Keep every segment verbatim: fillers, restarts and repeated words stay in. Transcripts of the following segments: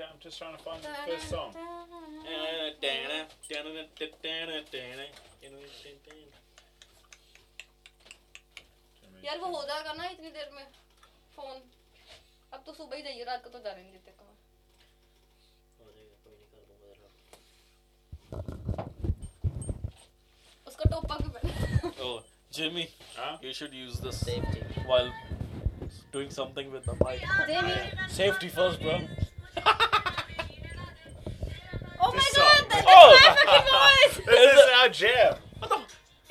Okay, I'm just trying to find the first song. यार वो हो जाएगा ना इतनी देर में फोन अब तो सुबह ही जाइए रात को तो जाने नहीं देते कहाँ उसका टॉप पकड़ ओ Jimmy huh? You should use this safety while doing something with the mic Jimmy safety first bro oh my god that's oh. my fucking voice this is our jam what the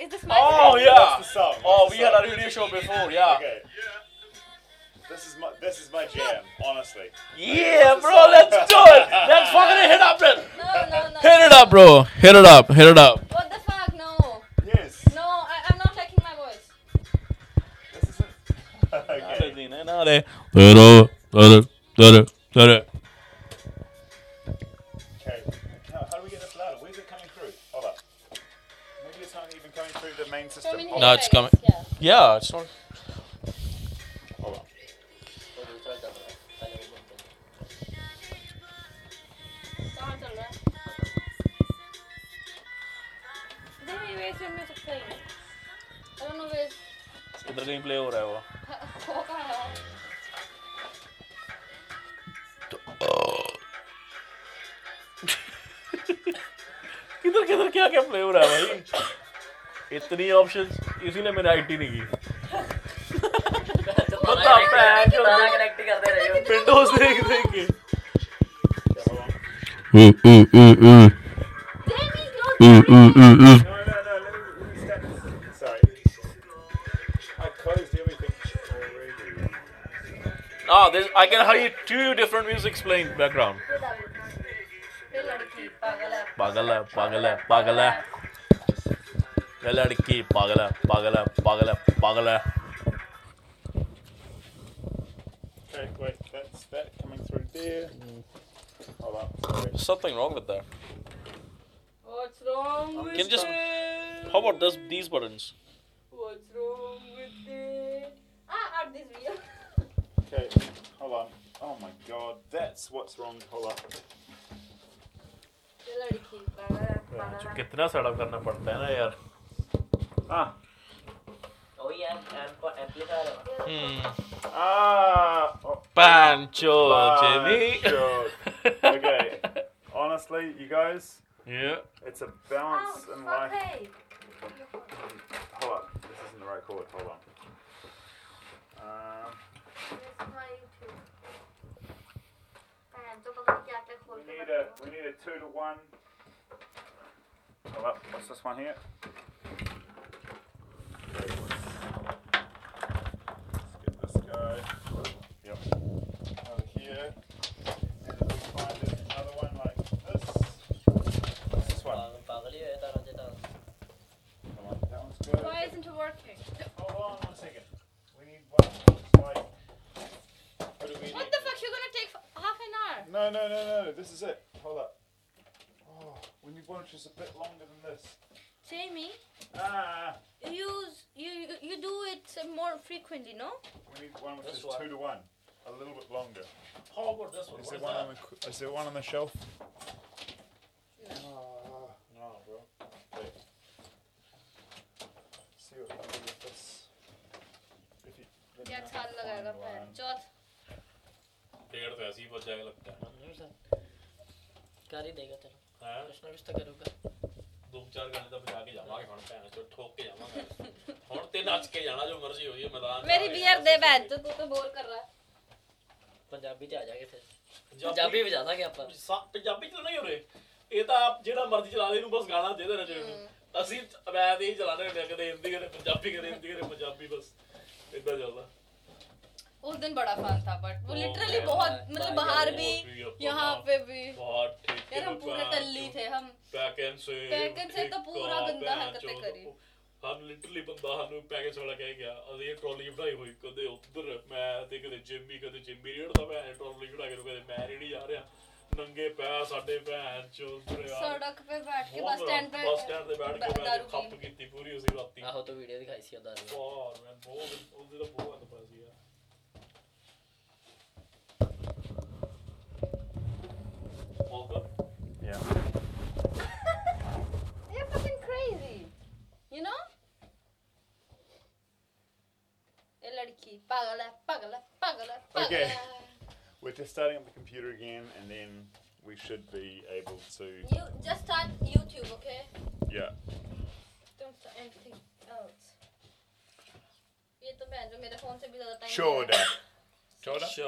is this my oh song? Yeah the song. Oh we song. Had a radio show before yeah okay this is my this is my jam honestly yeah bro song? Let's do it let's fucking hit up then no no no hit it up bro hit it up hit it up what the fuck no yes no I, I'm not taking my voice this is it okay main system. Oh. No, it's coming. Yeah, yeah it's not. Hold on. Where is your music playing? I don't know where it's... It's playing over there. Where is your play over there? इतनी options इसी ने मेरा IT नहीं की पता pan जो गाना connect करते रहे हो विंडोज देख देख के ओ ओ ओ ओ ओ ओ ओ I closed everything already now oh, there's I can hear two different musics playing background पागल है पागल है पागल है ये लड़की पागल है पागल है पागल है पागल है Okay, wait, that's that coming through there. Hold on. There's something wrong with that. What's wrong with that? Can you just... It? How about this, these buttons? What's wrong with it? Ah, are these real? Okay, hold on. Oh my god, that's what's wrong. Hold on. ये लड़की पागल है पागल है कितना सड़प करना पड़ता है ना यार Ah. Oh yeah, amplifier. Hmm. Ah. Oh. Pancho, Jimmy. Okay. Honestly, you guys. Yeah. It's a balance oh, in life. Okay. Hold on. This isn't the right chord. Hold on. Um. We need a. We need a two to one. Hold up. What's this one here? Let's get this guy. Yep. Over here. And if we find it, another one like this. What's this one? Come on, that one's good. Why isn't it working? Hold on one second. We need one that's like. What do we need? What the fuck? You're gonna take half an hour. No, no, no, no. This is it. Hold up. Oh, we need one which is a bit longer than this. Jamie, ah. you, you you do it more frequently, no? We need one which is one. two to one, a little bit longer. How about this one? Is, there, is, one on the, is there one on the shelf? No, oh, no bro. Wait. Let's see what we can do with this. If you, yeah, it's hard to find one. Jot. डेढ़ तो ऐसे ही बच जाएगा लगता है। हम्म कारी देगा तेरा। हाँ। कुछ ना कुछ तो करूँगा। दो चार घंटे तक बजा के जावांगे हण पैन तो ठोक के जावांगे हण ते नाच के जाना जो मर्जी हो ये मैदान मेरी बियर दे बैठ तो तू तो बोल कर रहा पंजाबी ते आ जाएंगे फिर पंजाबी बजा दांगे अपन पंजाबी चलाना ही हो रे ये तो आप जेड़ा मर्जी चला ले नु बस गाना दे देना जेड़ा असली वैसे ही चलाने लगदे हिंदी करे पंजाबी करे हिंदी करे पंजाबी बस इतना चलदा उस दिन बड़ा फन था बट वो लिटरली बहुत मतलब बाहर भी यहाँ पे भी यार हम पूरे टल्ली थे हम पैकेन से पैकेन से तो पूरा गंदा हरकतें करी हम लिटरली बंदा हम पैकेन से वाला कह गया और ये ट्रॉली उड़ाई हुई कदे उधर मैं ते कदे जिम्मी कदे जिम्मी रेड था मैं ट्रॉली उड़ा के कदे मैं रेड ही जा रहा नंगे पैर साडे भैन चोल सड़क पे बैठ के बस स्टैंड पे बस स्टैंड पे बैठ के दारू खप की पूरी उसी रात आहो तो वीडियो दिखाई सी दारू और मैं बहुत उधर तो बहुत बस गया all good. Yeah. You're fucking crazy. You know? Okay. We're just starting up the computer again, and then we should be able to... You just start YouTube, okay? Yeah. Don't start anything else. Sure. Choda?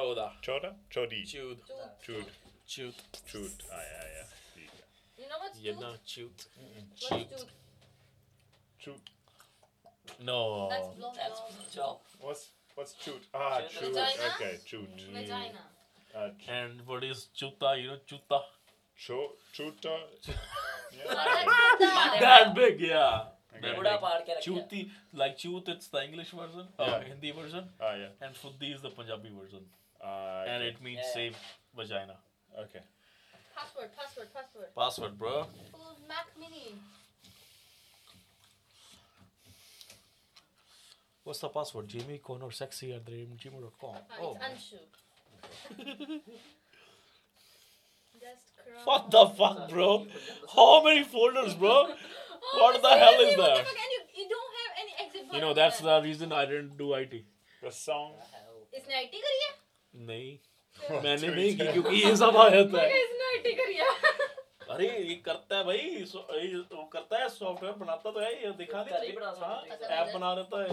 Choda. Choda? Chodi. Chud. Chud. Chud. Chud. Ah, yeah, yeah. There you go. You know what's yeah, chud? No, chud. Mm-mm. What's chud? Chud. No. That's blow. That's blow. What's, what's chud? Ah, chud. Vagina? Okay, chud. Mm. Vagina. Uh, ch- and what is chuta? You know, chuta? Cho- chuta? Yeah. That big, yeah. Okay. Chuti, like chut, it's the English version, yeah. uh, Hindi version, ah, yeah. and Fuddhi is the Punjabi version, uh, okay. and it means yeah. save vagina. Okay. Password, password, password. Password, bro. Full Mac Mini. What's the password? Jimmy Connor Sexy at gmail dot com. Oh, it's Anshu. What the fuck, bro? How many folders, bro? Oh, what the hell is that? You, you don't have any exit button. You know, that's the reason I didn't do I T. The song. Is it I T? No. I didn't do it because this is all happened. It's I T. अरे ये करता है भाई वो करता है software बनाता तो है ये दिखा दे ऐप बना रहता है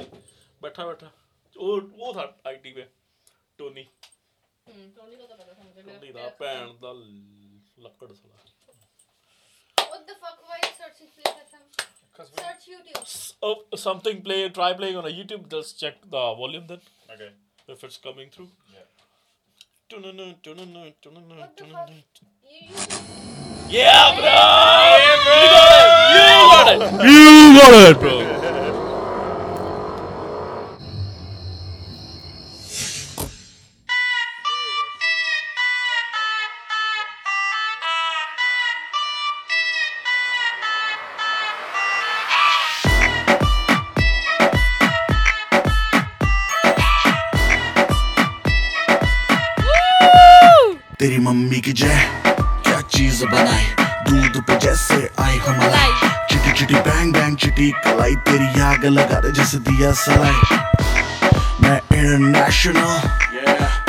बैठा बैठा वो वो था आईटी पे टोनी टोनी को तो पता समझ में टोनी दा पैन दा लकड़ साला what the fuck why you searching for some search YouTube oh something play try playing on a YouTube just check the volume then okay if it's coming through yeah tununu tununu tununu tununu Yeah, bro! Hey, bro! You got it! You got it! You got it, bro! Teri mummy ki jai. चीज बनाई दूध पे जैसे आई हो मलाई चिटी चिटी bang bang चिटी कलाई तेरी आग लगा दे जैसे दिया सलाई मैं इंटरनेशनल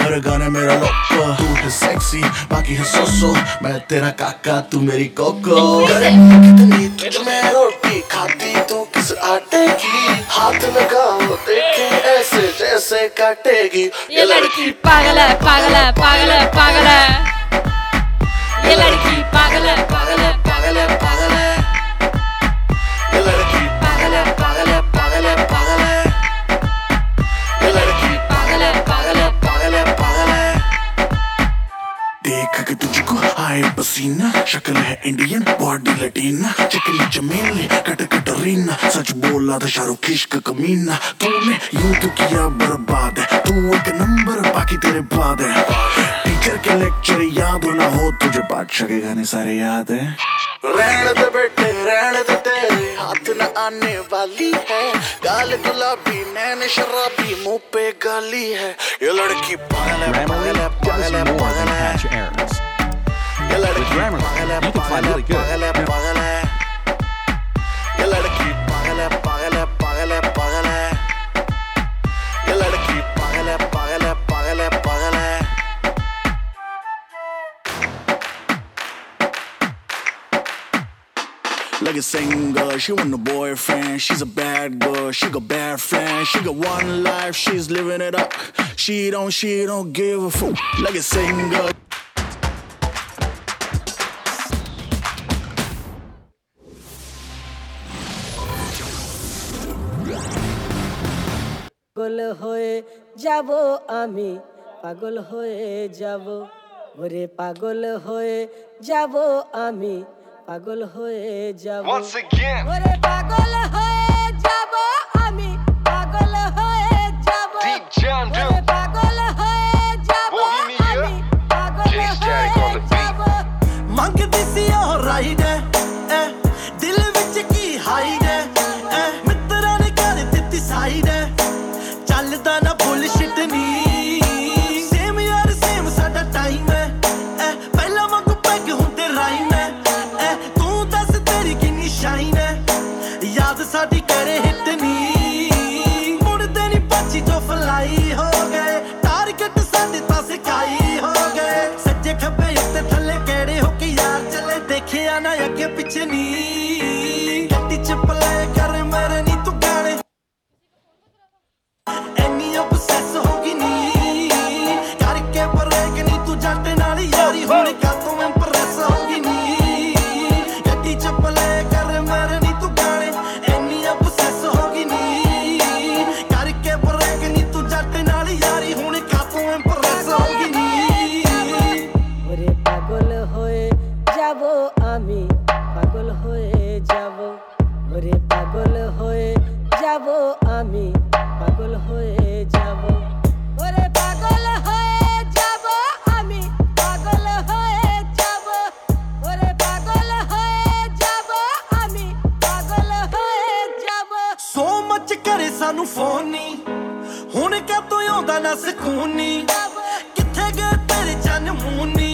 हर गाने मेरा लोको तू तो सेक्सी बाकी है सोसो मैं तेरा काका तू मेरी कोको कितनी तुझमें रोटी खाती तू किस आटे की हाथ लगाओ देखे ऐसे जैसे काटेगी ये लड़की पागल है पागल है पागल है पागल है ये लड़की पागल है पागल है पागल है पागल है ये लड़की पागल है पागल है पागल है पागल है ये लड़की पागल है पागल है पागल है पागल है देख के तुझको आए पसीना शक्ल है इंडियन बॉडी लैटिना चिकनी चमेली कट कट रीना सच बोला था शाहरुख किश्क कमीना तूने यूं तो किया बर्बाद है तू एक नंबर बाकी तेरे बाद है के लेक्चर याद ना हो तुझे बादशाह के गाने सारे याद है रहने दे बेटे रहने दे तेरे हाथ न आने वाली है गाल गुलाबी नैन शराबी मुंह पे गाली है ये लड़की पागल है पागल है पागल है पागल है ये लड़की पागल है पागल है पागल है पागल है ये लड़की पागल है पागल है पागल है पागल है ये लड़की पागल है पागल है पागल है पागल है Like a singer, she want a boyfriend She's a bad girl, she got bad friends She got one life, she's living it up She don't, she don't give a fuck Like a singer Pagol hoye jabo ami Pagol hoye jabo Ore pagol hoye jabo ami पागल होए जाबो Once again ओरे पागल होए जाबो आमी पागल होए जाबो Deep John Doe ओरे पागल होए जाबो आमी पागल होए जाबो मंग दिसी ओ राइड है दिल विच की हाइड है मित्रा ने कर दित्ती साइड है चलदा ना बुलशिट नी सेम यार सेम साडा टाइम है पहला वांगू पैग हुंदे सच करे सानू फोनी हुण क्या तू आंदा ना सकूनी किथे गए तेरे चन मूनी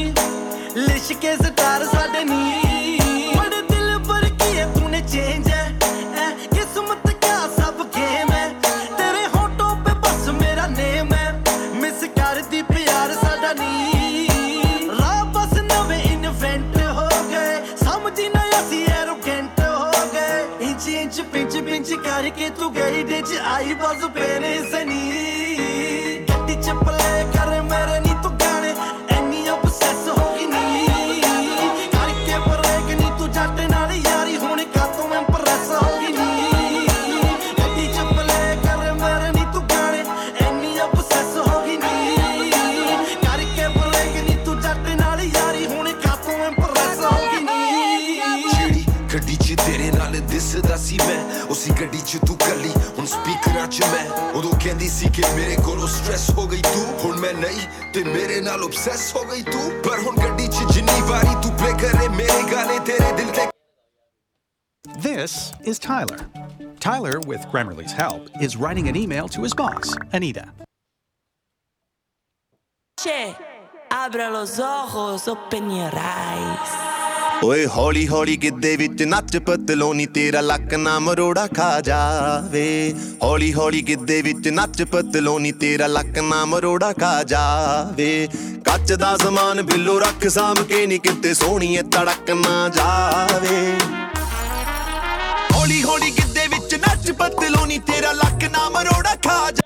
लिशके सितार साडे नी बड़े दिल पर किए तूने चेंज है किस्मत क्या सब गेम है तेरे होठों पे बस मेरा नेम है मिस कर दी प्यार साडा नी राह बस नवे इन्वेंट हो गए समझी ना असी एरोगेंट हो गए इंच इंच पिंच पिंच करके तू गई डिच आई बस पेरे से नी गड्डी च प्ले कर मेरे नी तू गाने एनी ऑब्सेस हो गई नी करके ब्रेक नी तू जट नाल यारी हुण का तू इंप्रेस हो गई नी गड्डी च प्ले कर मेरे नी तू गाने एनी ऑब्सेस हो गई नी करके ब्रेक नी तू जट नाल यारी हुण का तू इंप्रेस हो गई नी जेडी गड्डी च तेरे नाल दिसदा सी मैं उसी गड्डी च तू कली उन स्पीकरां च मैं उदों कहंदी सी कि मेरे कोलों स्ट्रेस हो गई तू हुण मैं नहीं ते मेरे नाल ऑब्सेस हो गई तू पर हुण गड्डी च जिन्नी वारी तू प्ले करे मेरे गाने तेरे दिल ते This is Tyler. Tyler, with Grammarly's help, is writing an email to his boss, Anita. Che, abra los ojos, open your eyes. ਓਏ ਹੌਲੀ ਹੌਲੀ ਗਿੱਧੇ ਵਿੱਚ ਨੱਚ ਪਤਲੋ ਨੀ ਤੇਰਾ ਲੱਕ ਨਾ ਮਰੋੜਾ ਖਾ ਜਾਵੇ ਹੌਲੀ ਹੌਲੀ ਗਿੱਧੇ ਵਿੱਚ ਨੱਚ ਪਤਲੋ ਨੀ ਤੇਰਾ ਲੱਕ ਨਾ ਮਰੋੜਾ ਖਾ ਜਾਵੇ ਕੱਚ ਦਾ ਜ਼ਮਾਨ ਬਿੱਲੋ ਰੱਖ ਸਾਂਭ ਕੇ ਨੀ ਕਿਤੇ ਸੋਹਣੀਏ ਤੜਕ ਨਾ ਜਾਵੇ ਹੌਲੀ ਹੌਲੀ ਗਿੱਧੇ ਵਿੱਚ ਨੱਚ ਪਤਲੋ ਨੀ ਤੇਰਾ ਲੱਕ ਨਾ ਮਰੋੜਾ ਖਾ ਜਾਵੇ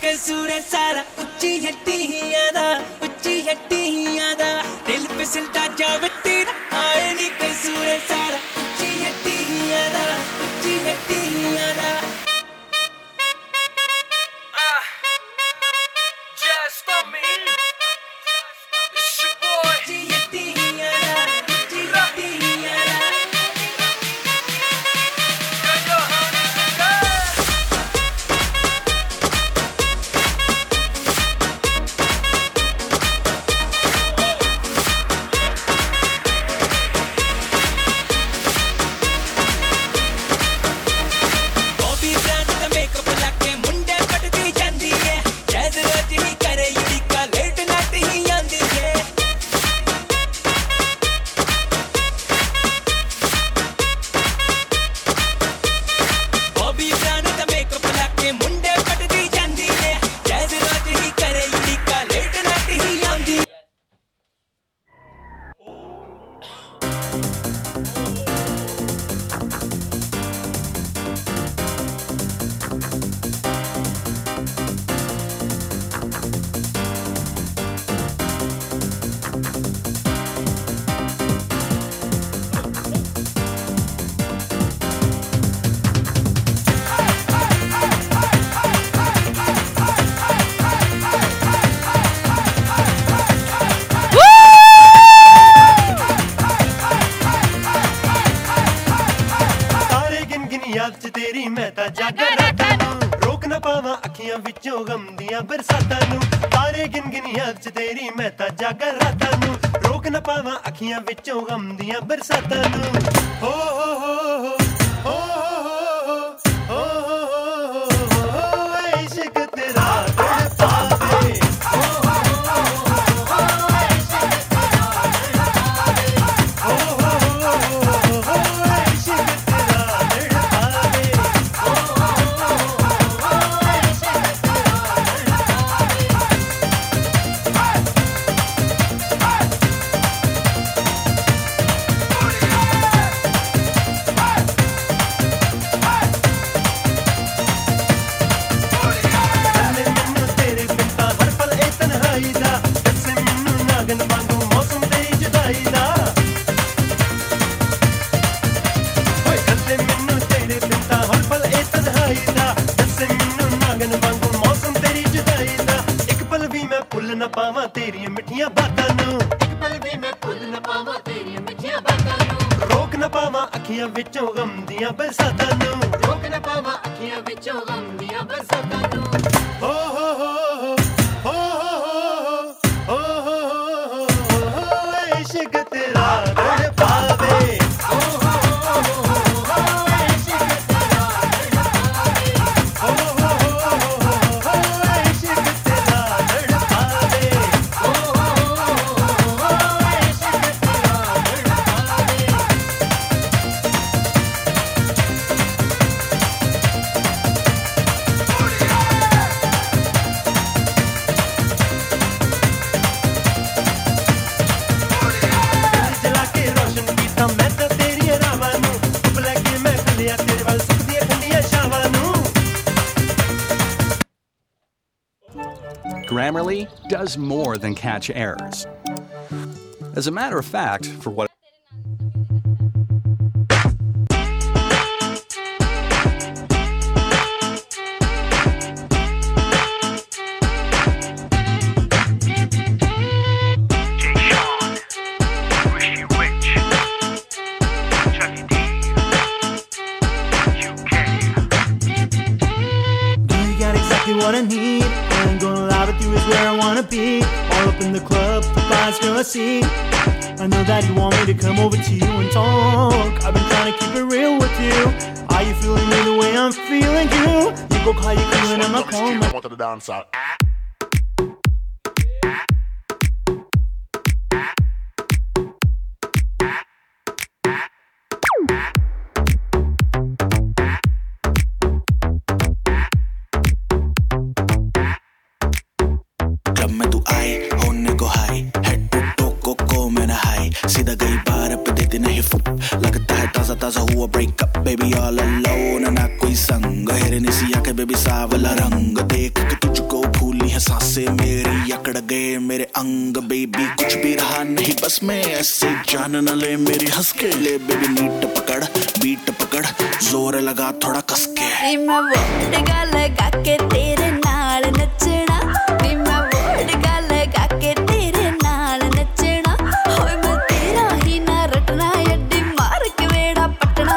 कसूर सारा उच्ची हट्टिया दा उच्ची हट्टिया दा दिल पे सिलता जावे तेरा आए नी कसूर सारा उच्ची हट्टिया दा उच्ची हट्टिया दा ah just for me it's your boy उच्ची हट्टिया दा उच्ची हट्टिया दा पावा अखियां विचों गम दियां बरसां तनू रोक ना पावा अखियां विचों गम दियां बरसां तनू हो हो हो हो हो हो हो हो इश्क तेरा गढ़ पावे हो हो हो हो इश्क तेरा गढ़ पावे हो हो हो हो इश्क तेरा गढ़ पावे हो हो हो हो इश्क तेरा गढ़ पावे Grammarly does more than catch errors. As a matter of fact, for what what I need, I ain't gonna lie with you is where I wanna be. All up in the club, the bars girl I see. I know that you want me to come over to you and talk. I've been trying to keep it real with you. Are you feeling me the way I'm feeling you? You go call your girl and I'm not calling. I wanted to dance out. Baby all alone and I koi sang hair in isi aankhe baby sawala rang dekh ke tujhko phuli hai saansein meri akad gaye mere ang baby kuch bhi raha nahi bas main aise jaan na le meri has ke le baby neat pakad beat pakad zor laga thoda kas ke hey main word ga laga ke tere naal nachna hey main word ga laga ke tere naal nachna hoy main tera hi na ratna yaddi maar ke veda patna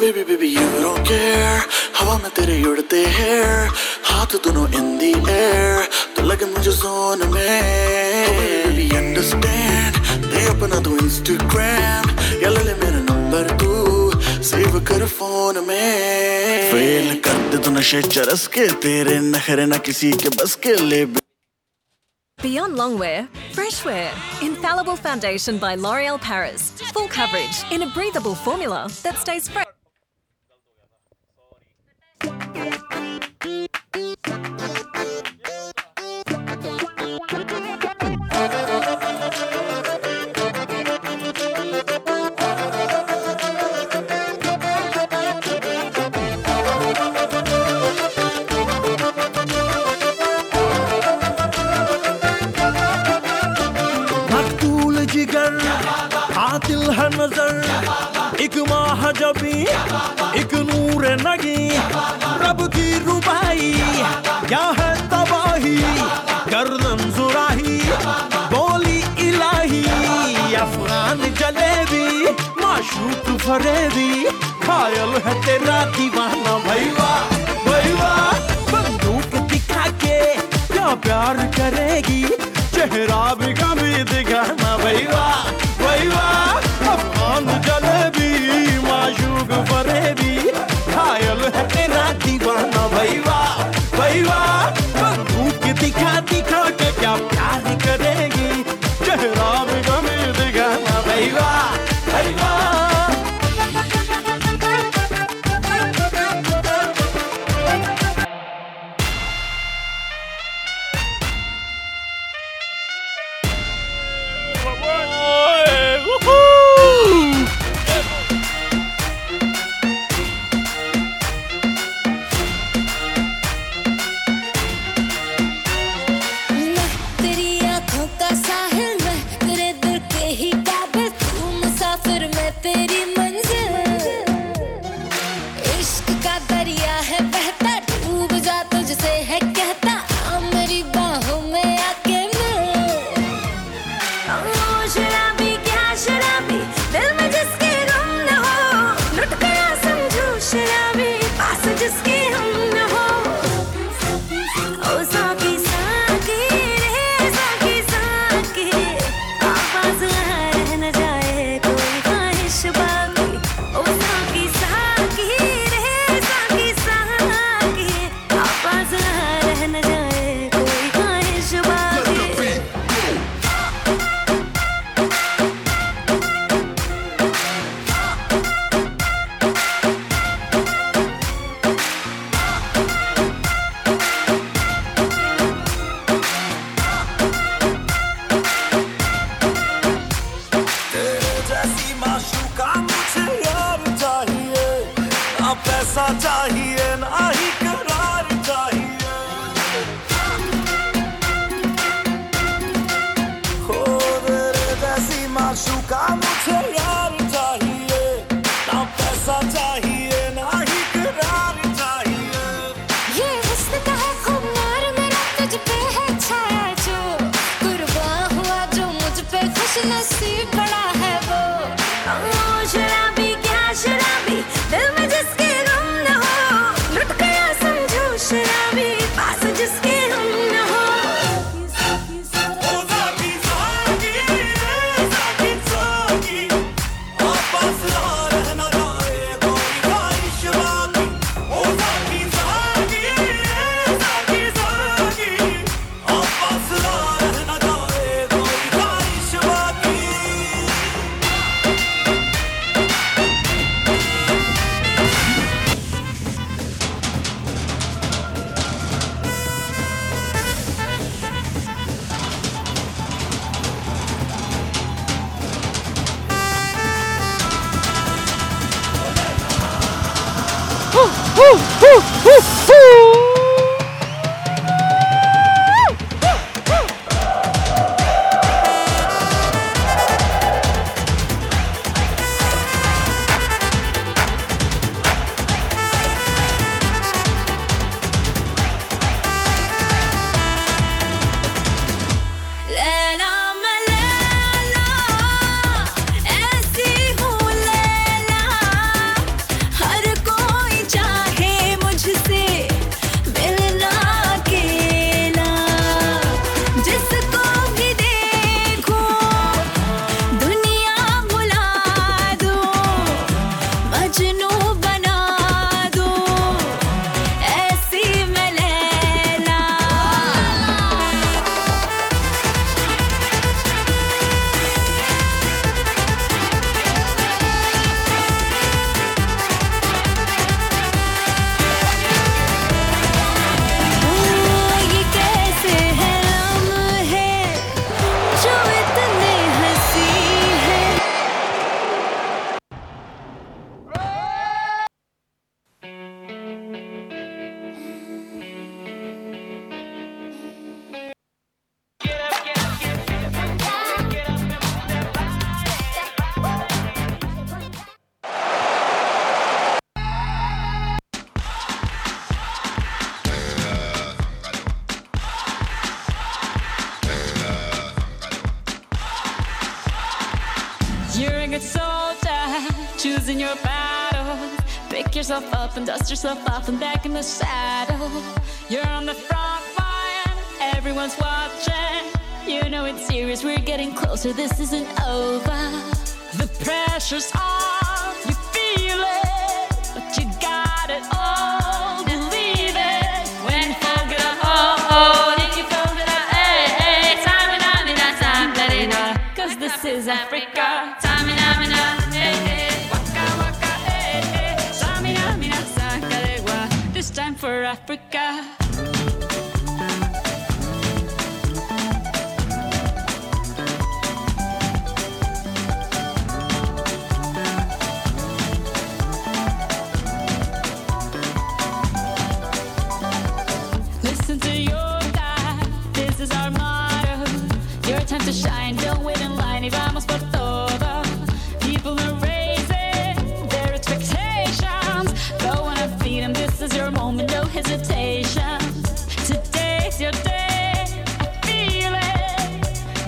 Baby, baby, you don't care. Hawa mein tere udte hair, haath dono in the air. To lage mujhe zone mein. Oh, baby, baby, understand. De apna tu Instagram, ya le le mera number tu. Save kar phone mein. Fail kar de tu nashe charas ke tere nakhre na kisi ke bas ke le. Beyond longwear, freshwear. Infallible foundation by L'Oreal Paris. Full coverage in a breathable formula that stays fresh. एक माह जबी एक नूर नगी रब की रुबाई क्या है तबाही गर्दन जुराही बोली इलाही अफगान जलेबी माशूक फरेबी खायल है तेरा दीवाना भैया भैया बंदूक दिखा के क्या प्यार करेगी चेहरा भी कभी दिखाना भैया भैया अफगान जलेबी माशूक फरेबी घायल है तेरा दीवाना भैया भैया बंदूक दिखा दिखा के क्या प्यार करेगी चेहरा भी कभी दिखाना भैया भैया good soldier, choosing your battles. Pick yourself up and dust yourself off and back in the saddle. You're on the front line, everyone's watching. You know it's serious, we're getting closer, this isn't over. The pressure's on, you feel it, but you got it all, believe it. When folk get up, oh, oh, did you folk get up, hey, hey, Tamina, Tamina, cause this is Africa, Tamina, time for Africa. Listen to your God, this is our motto. Your time to shine, don't wait in line. Y vamos por todo. People are raising their expectations. Go on and feed them. This is your moment, no hesitation. Today's your day, I feel it.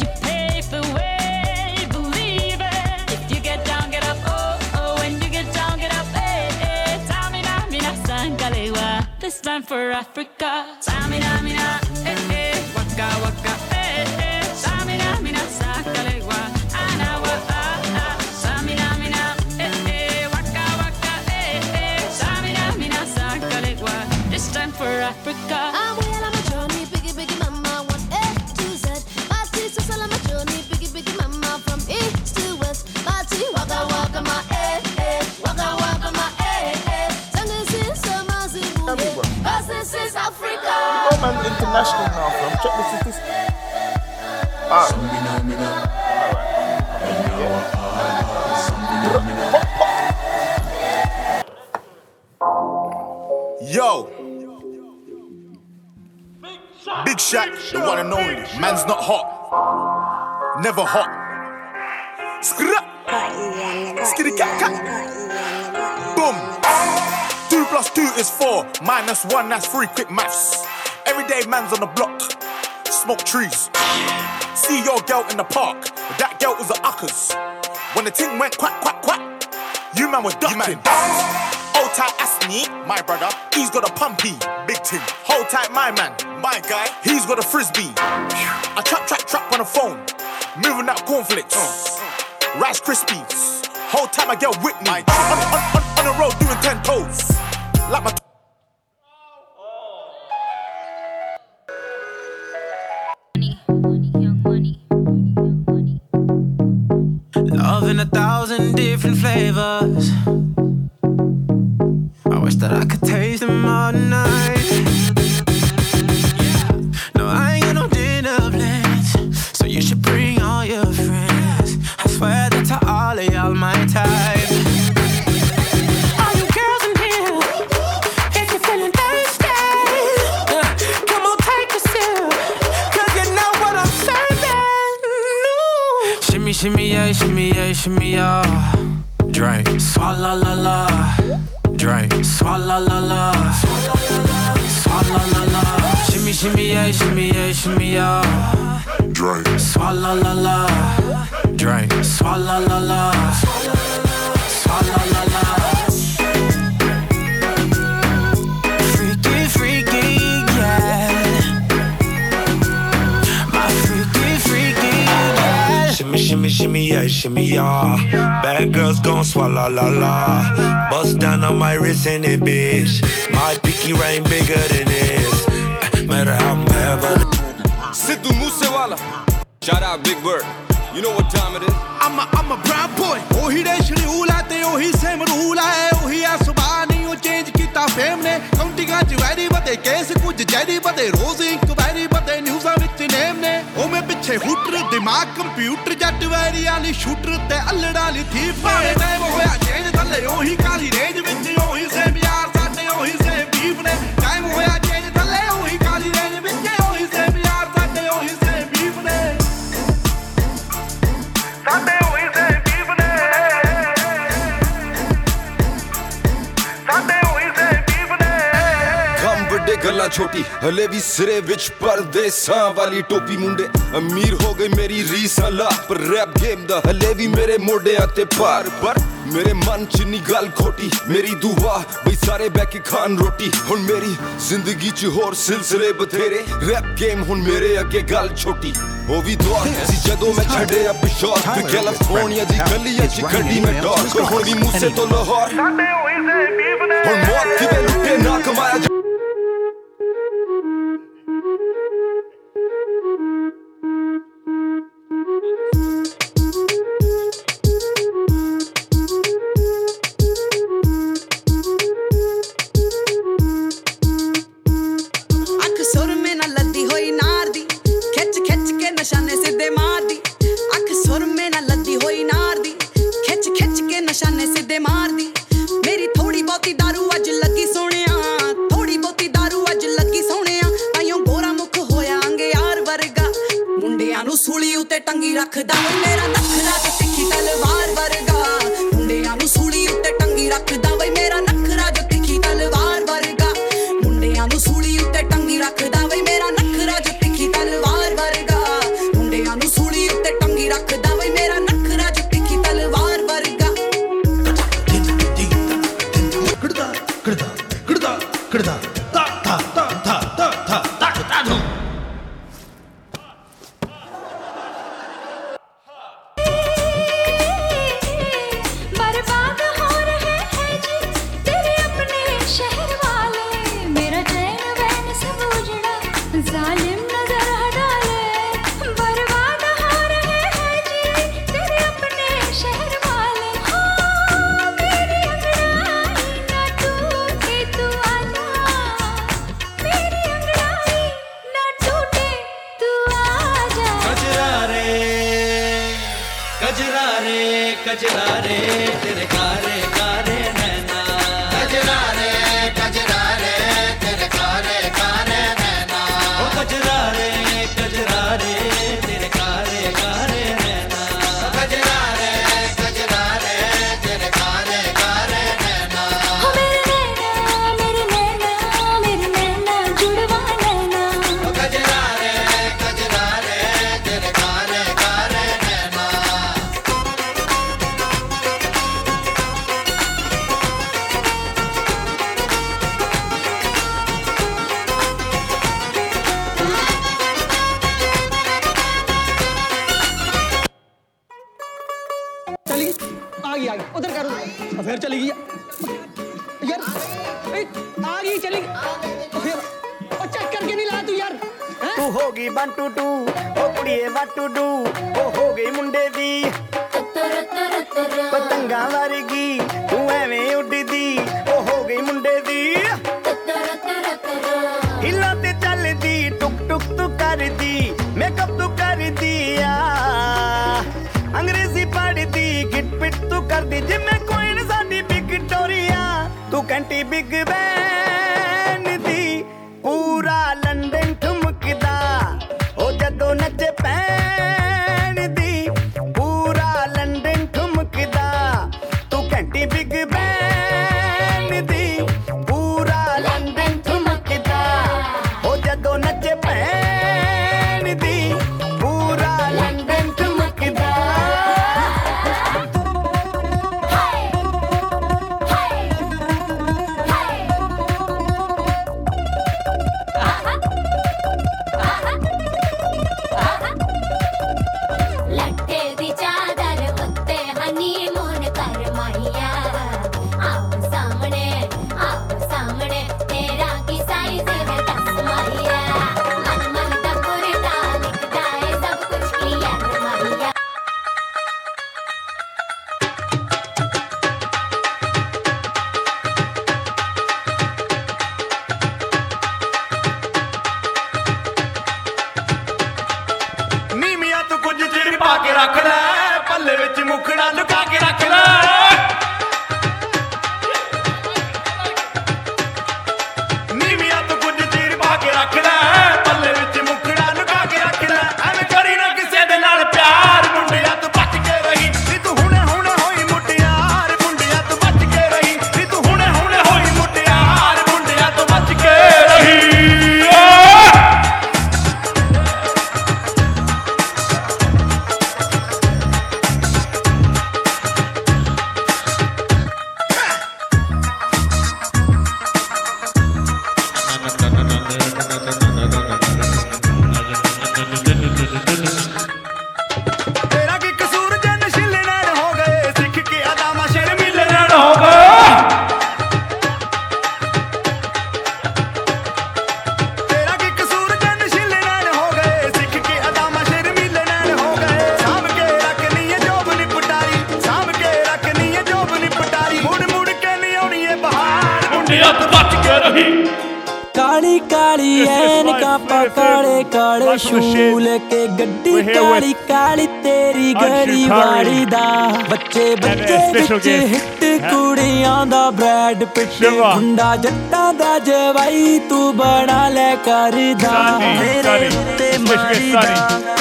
You pave the way, believe it. If you get down, get up, oh, oh. When you get down, get up, eh, eh. Tamina, mina, sangalewa. This time for Africa. Tamina, mina, eh, eh. Waka, waka, eh, eh. Tamina, mina, sangalewa. For Africa, I will on my journey, biggie biggie mama, one A to Z. My sister's on my journey, biggie biggie mama, from east to west. My tea, waka waka my eh eh, waka waka my eh eh. This is summer Zimbabwe, 'cause this is Africa. Oh man, international now, from check the cities. Ah, alright. Yo. Big Shaq, the one and only. Man's not hot, never hot. Skra, skiddy cat cat. Boom. Two plus two is four, minus one that's three. Quick maths. Everyday man's on the block, smoke trees. See your girl in the park, but that girl was a uckers. When the ting went quack quack quack, you man was ducking. Hold tight, Asni, my brother. He's got a pumpy, big ting. Hold tight, my man, my guy. He's got a frisbee. I trap, trap, trap on the phone, moving out cornflakes, mm. Rice Krispies. Whole time I get with me. On, on, on, on the road doing ten toes, like my. T- Love in a thousand different flavors. That I could taste them all night. Yeah. No, I ain't got no dinner plans, so you should bring all your friends. I swear that to all of y'all my type. All you girls in here, if you're feeling thirsty, come on, take a sip, 'cause you know what I'm serving. Ooh. Shimmy, shimmy, yeah, shimmy, yeah, shimmy, yeah. Drink, swalla la la. Drink, swalla la la, swalla la la, shimmy shimmy yeah, shimmy yeah, shimmy yeah. Drink, swalla la la, drink, swalla la la, swalla la la. Freaky, freaky, yeah. My freaky, freaky, yeah. Shimmy shimmy shimmy yeah, shimmy yeah. Bad girls gon' swalla la la. Bust down on my wrist in it, bitch. My picky rain bigger than this. Matter how I'm heaven. Sidhu Moosewala. Shout out Big Bird. You know what time it is? I'm a, I'm a brown boy. Oh, he de shri ula te, oh, he same rula hai. Oh, he a subhani, oh, change kita fame ne. Counting a jivari, but they kaise kuch jari, but they rose inquiry, but they news a vich name ne. Oh, me piche hooter, dimag computer, jatwari ali shooter, te alladali thief. Mare time hoya change. Oh, he got it, age with me. Oh, he said, yeah, Sunday. Oh, he said, people. Time where I change the lay. Oh, he got it, age with me. Oh, he said, yeah, Sunday. Oh, he said, people. Sunday, oh, he said, people. Sunday, oh, he said, people. Come, ridiculous, छोटी हले भी सिरे विच परदेसां वाली टोपी मुंडे अमीर हो गई मेरी रीसाला पर रैप गेम दा हले भी मेरे मोढ़ियां ते पार पर मेरे मन च नी गल खोटी मेरी दुआ बई सारे बैके खान रोटी हुन मेरी जिंदगी च होर सिलसिले बथेरे रैप गेम हुन मेरे अगे गल छोटी ओ वी दौर सी जदों मैं छड्डेया पिछोड़ ते कैलिफोर्निया दी गलियां च गड्डी में डॉर पर हुन वी मूसे तो लाहौर साडे होए से बीफ ने हुन मौत दी लुटे ना कमाया Hey! पकड़े काले शूल के गड्डी काली काली तेरी गड़ी वाली दा बच्चे बच्चे बच्चे हिट कुड़ियां दा ब्रैड पिट गुंडा जट्टा दा जवाई तू बना ले कर दा मेरे ते मारी दा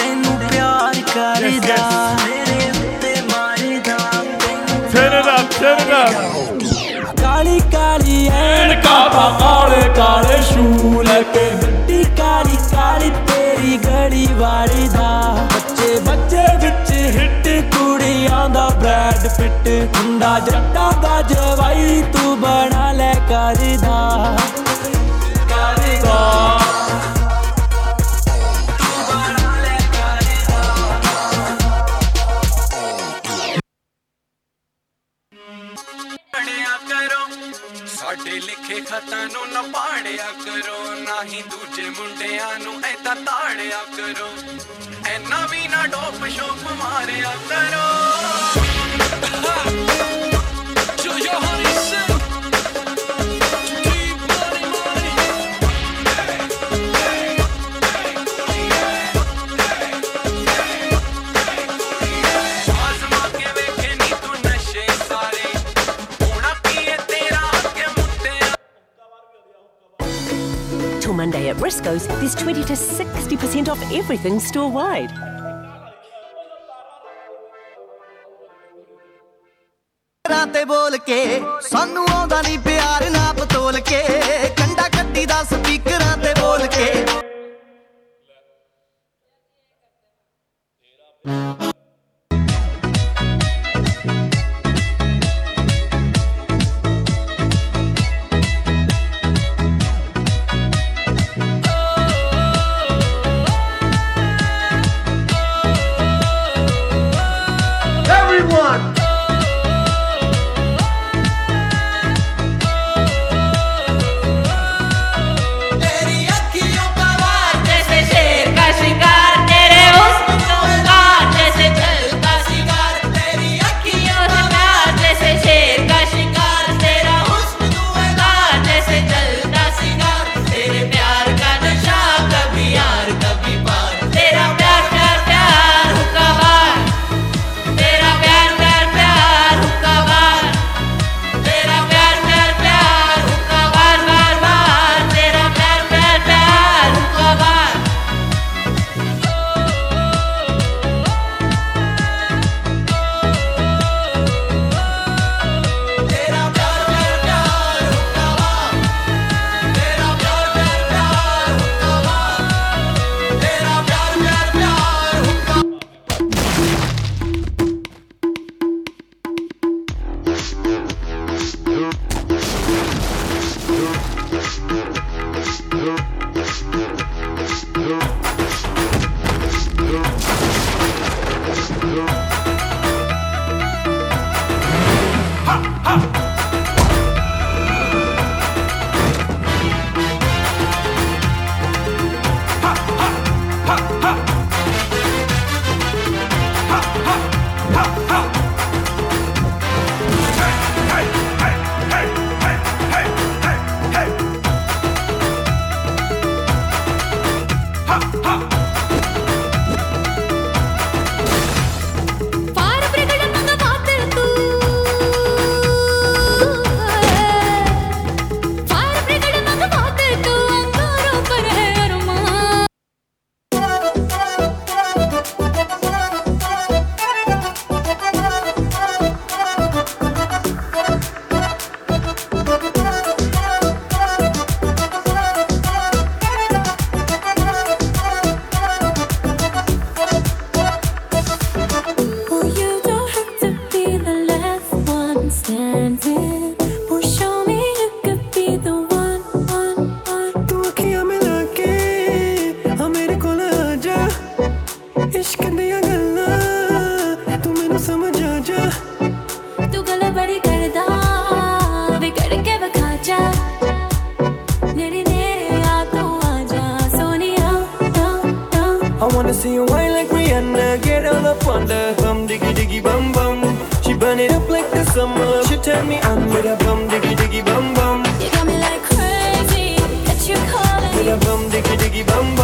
तेनू प्यार कर दा मेरे ते मारी दा तेनू प्यार काली काली एन का पकड़े काले शूल के गड्डी काली काली तेरी गड़ी वाली दा बच्चे बच्चे बिच हिट कुड़ियां दा ब्रैड पिट गुंडा जट्टा दा जवाई तू बना ले कर दा कर दा तू बना ले कर दा साढ़े लिखे खतां नूं ना पाड़िया करो ना ही दूजे मुंडियां नूं ऐदा ताड़िया करो ऐना भी ना डोप शोप मारिया करो Monday at Briscoe's, there's twenty to sixty percent off everything store-wide. राते बोल के सानू आंदा नहीं प्यार ना पतोल के कंडा कट्टी दा स्पीकर राते बोल के Bum diggy diggy bum bum.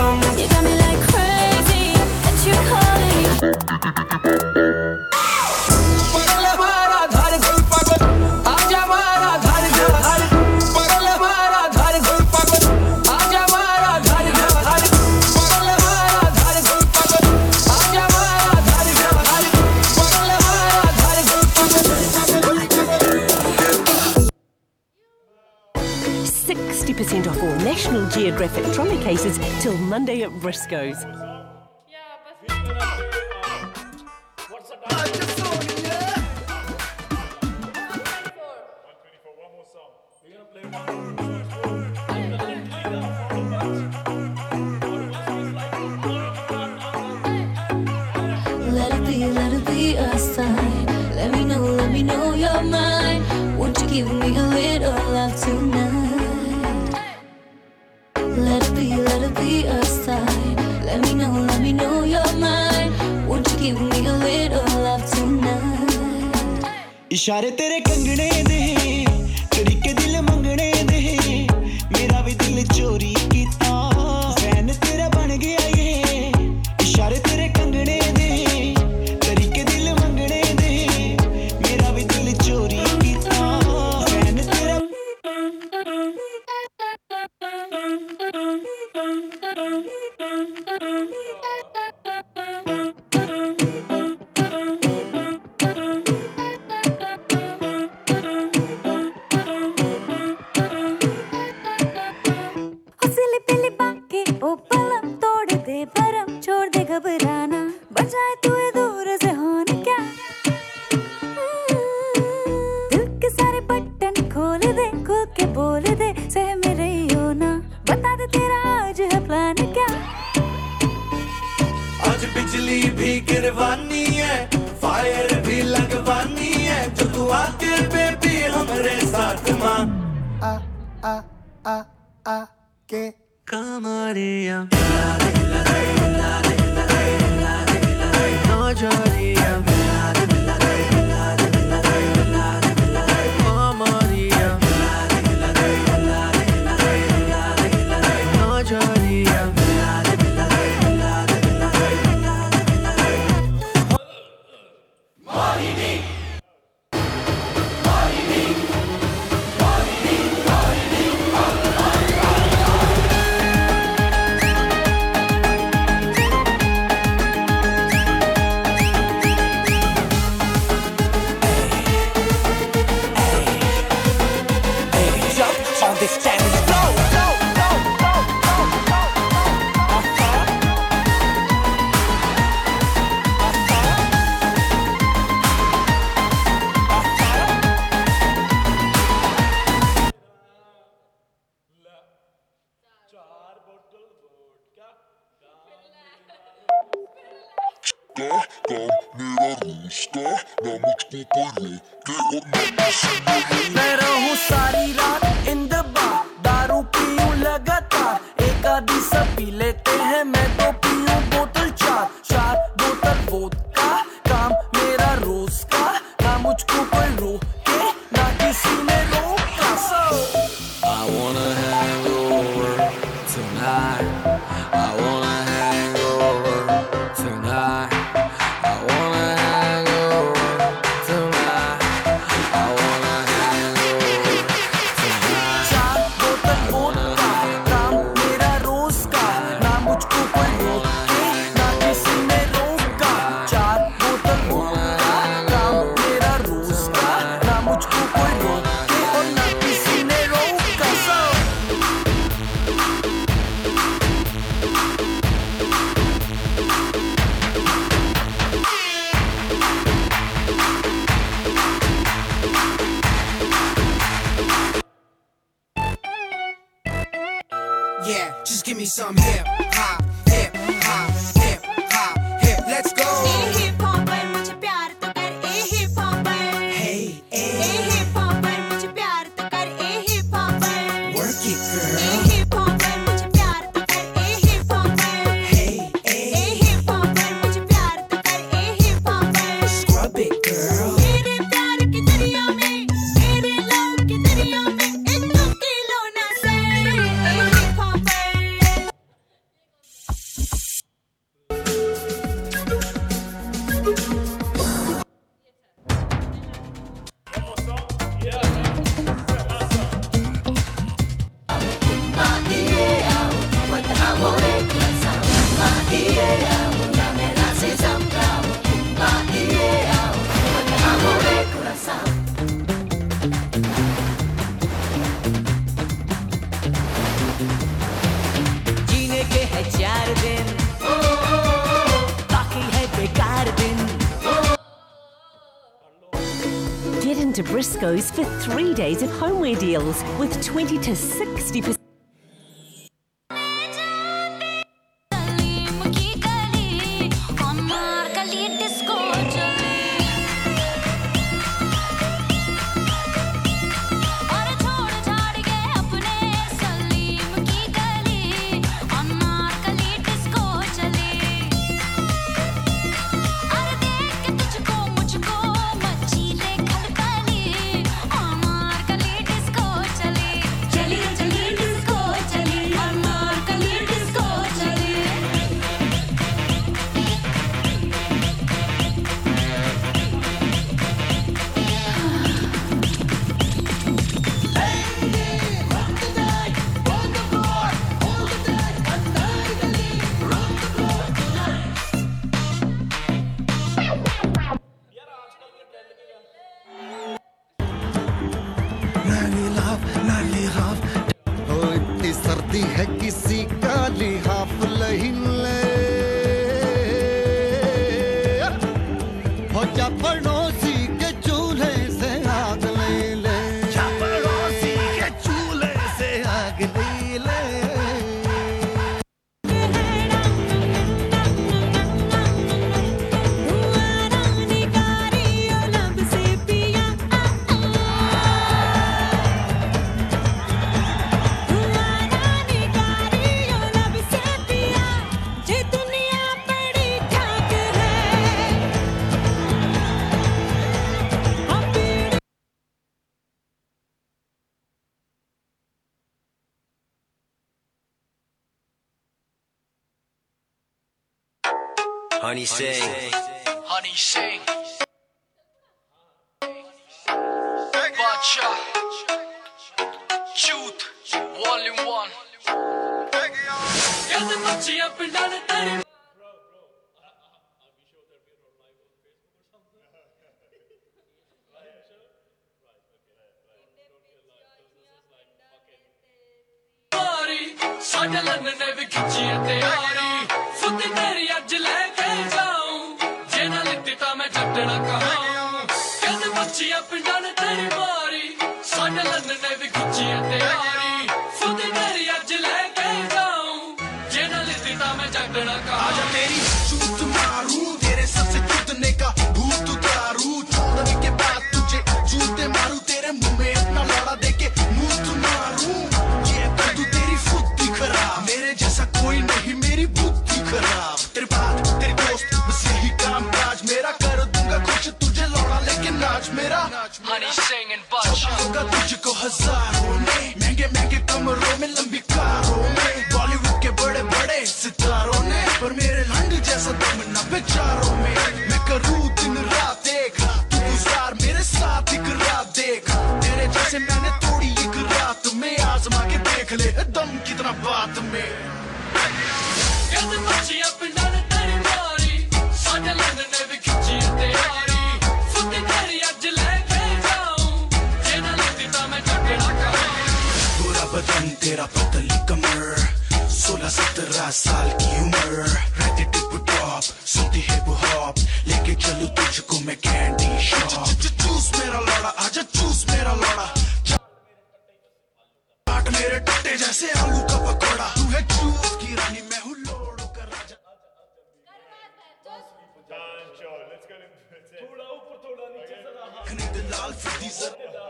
sixty percent off all National Geographic trolley cases till Monday at Briscoe's. Let it be, let it be a sign. Let me know, let me know you're mine. Won't you give me a little love tonight? Let it be, let it be a sign. Let me know, let me know you're mine. Won't you give me a little love tonight? इशारे तेरे कंगने दे, कड़ी के दिल मंगने दे, मेरा भी दिल चोरी कीता, ज़हन तेरा बन गया ये, इशारे तेरे कंगने to Briscoe's for three days of homeware deals with twenty to sixty percent. सर्दी है किसी काली हाफ लहिन ले हो जा पड़ोसी के चूल्हे से आग ले ले जा पड़ोसी के चूल्हे से आग ले ले Honey sing, honey sing, Bacha, Truth, Volume One. Yad machiya pindane teri. Mari, saade lanne ne vi khichiye teyari. Futti teri ajj le. Honey sing and butch. Chapka tujhko hazaron mein, mehenge mehenge kameron mein, lambi karon mein, Bollywood ke bade bade sitaron mein, par mere lang jaisa dam na vicharon mein. Main karu din raat dekh, tu guzar mere saath ek raat dekh. Tere jaise maine todi ek raat mein, aazma ke dekh le dam kitna baat mein. Yad machi apna na teri mari, saja land ne vi khichi te. बदन तेरा पतली कमर सोलह सत्रह साल की उम्र रहती tip top सुनती हिप हॉप लेके चलूं तुझको मैं कैंडी शॉप चूस मेरा लौड़ा आजा चूस मेरा लौड़ा काट मेरे टट्टे जैसे आलू का पकौड़ा तू है चूस की रानी मैं हूँ लोड़ों का राजा थोड़ा ऊपर थोड़ा नीचे जरा खने दे लाल फिदी जरा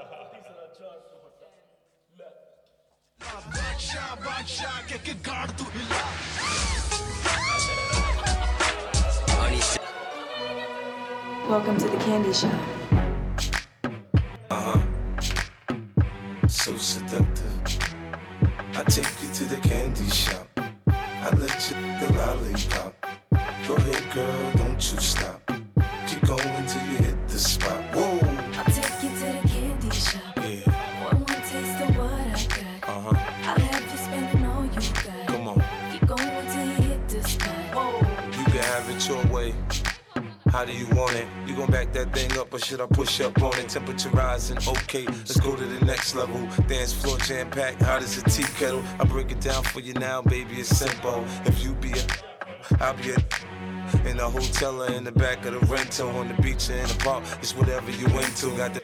बादशाह बादशाह के के गाड़ तू हिला Welcome to the candy shop. Uh-huh. So seductive. I take you to the candy shop. I let you the lollipop. Go ahead, girl, don't you stop. Keep going till you hit the spot. Whoa. I take you to the candy shop. Yeah. One more taste of what I got. Uh-huh. I'll have you spending all you got. Come on. Keep going till you hit the spot. Oh. You can have it your way. How do you want it? You gon' back that thing up or should I push up on it? Temperature rising, okay, let's go to the next level. Dance floor jam-packed, hot as a tea kettle. I break it down for you now, baby, it's simple. If you be a, I'll be a, in a hotel or in the back of the rental. On the beach or in the park, it's whatever you into. Got the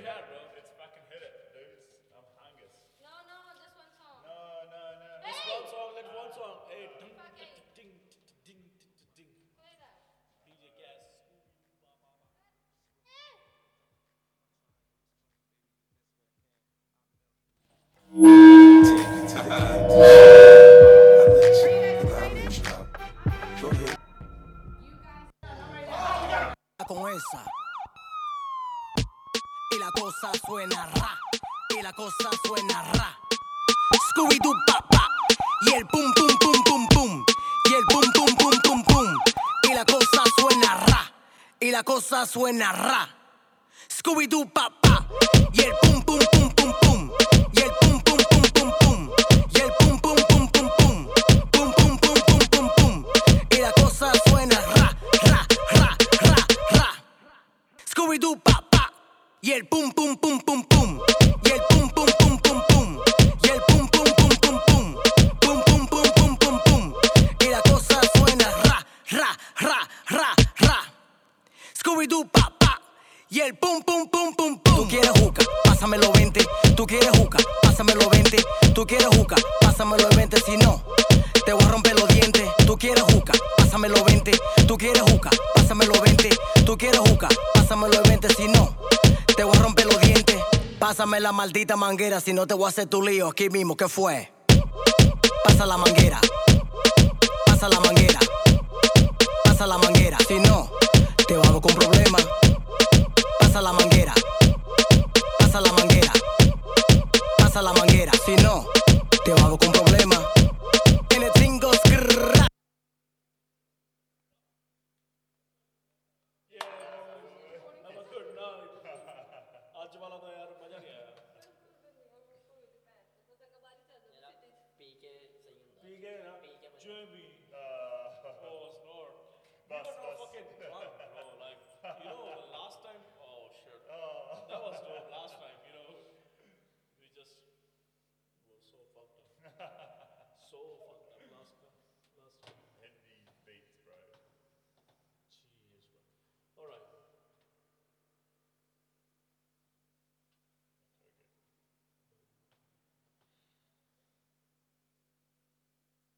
con esa. Y la cosa suena ra, y la cosa suena ra. Scooby-Doo papá, y el pum pum pum pum pum, y el pum pum pum pum pum. Y la cosa suena ra, y la cosa suena ra. Scooby-Doo papá, y el pum pum pum pum pum, y el pum pum pum pum pum, y el pum pum pum pum pum, pum pum pum pum pum pum. Y la cosa suena ra, ra, ra, ra, ra. Scooby-Doo papá. Y el pum pum pum pum pum, y el pum pum pum pum pum, y el pum pum pum pum pum, pum pum pum pum pum pum, y la cosa suena ra, ra, ra, ra, ra. Scooby-Doo papá, y el pum pum pum pum pum. Tú quieres juca, pásamelo veinte. Tú quieres juca, pásamelo veinte. Tú quieres juca, pásamelo veinte. Si no, te voy a romper los dientes. Tú quieres juca, pásamelo veinte. Tú quieres juca, pásamelo veinte. Tú quieres juca, pásamelo veinte. Si no, te voy a romper los dientes. Pásame la maldita manguera, si no te voy a hacer tu lío aquí mismo. ¿Qué fue? Pasa la manguera. Pasa la manguera. Pasa la manguera. Si no, te hago con problemas. Pasa la manguera. Pasa la manguera. Pasa la manguera. Si no, te hago con problemas. Jamie, uh, oh snort, bus, bus.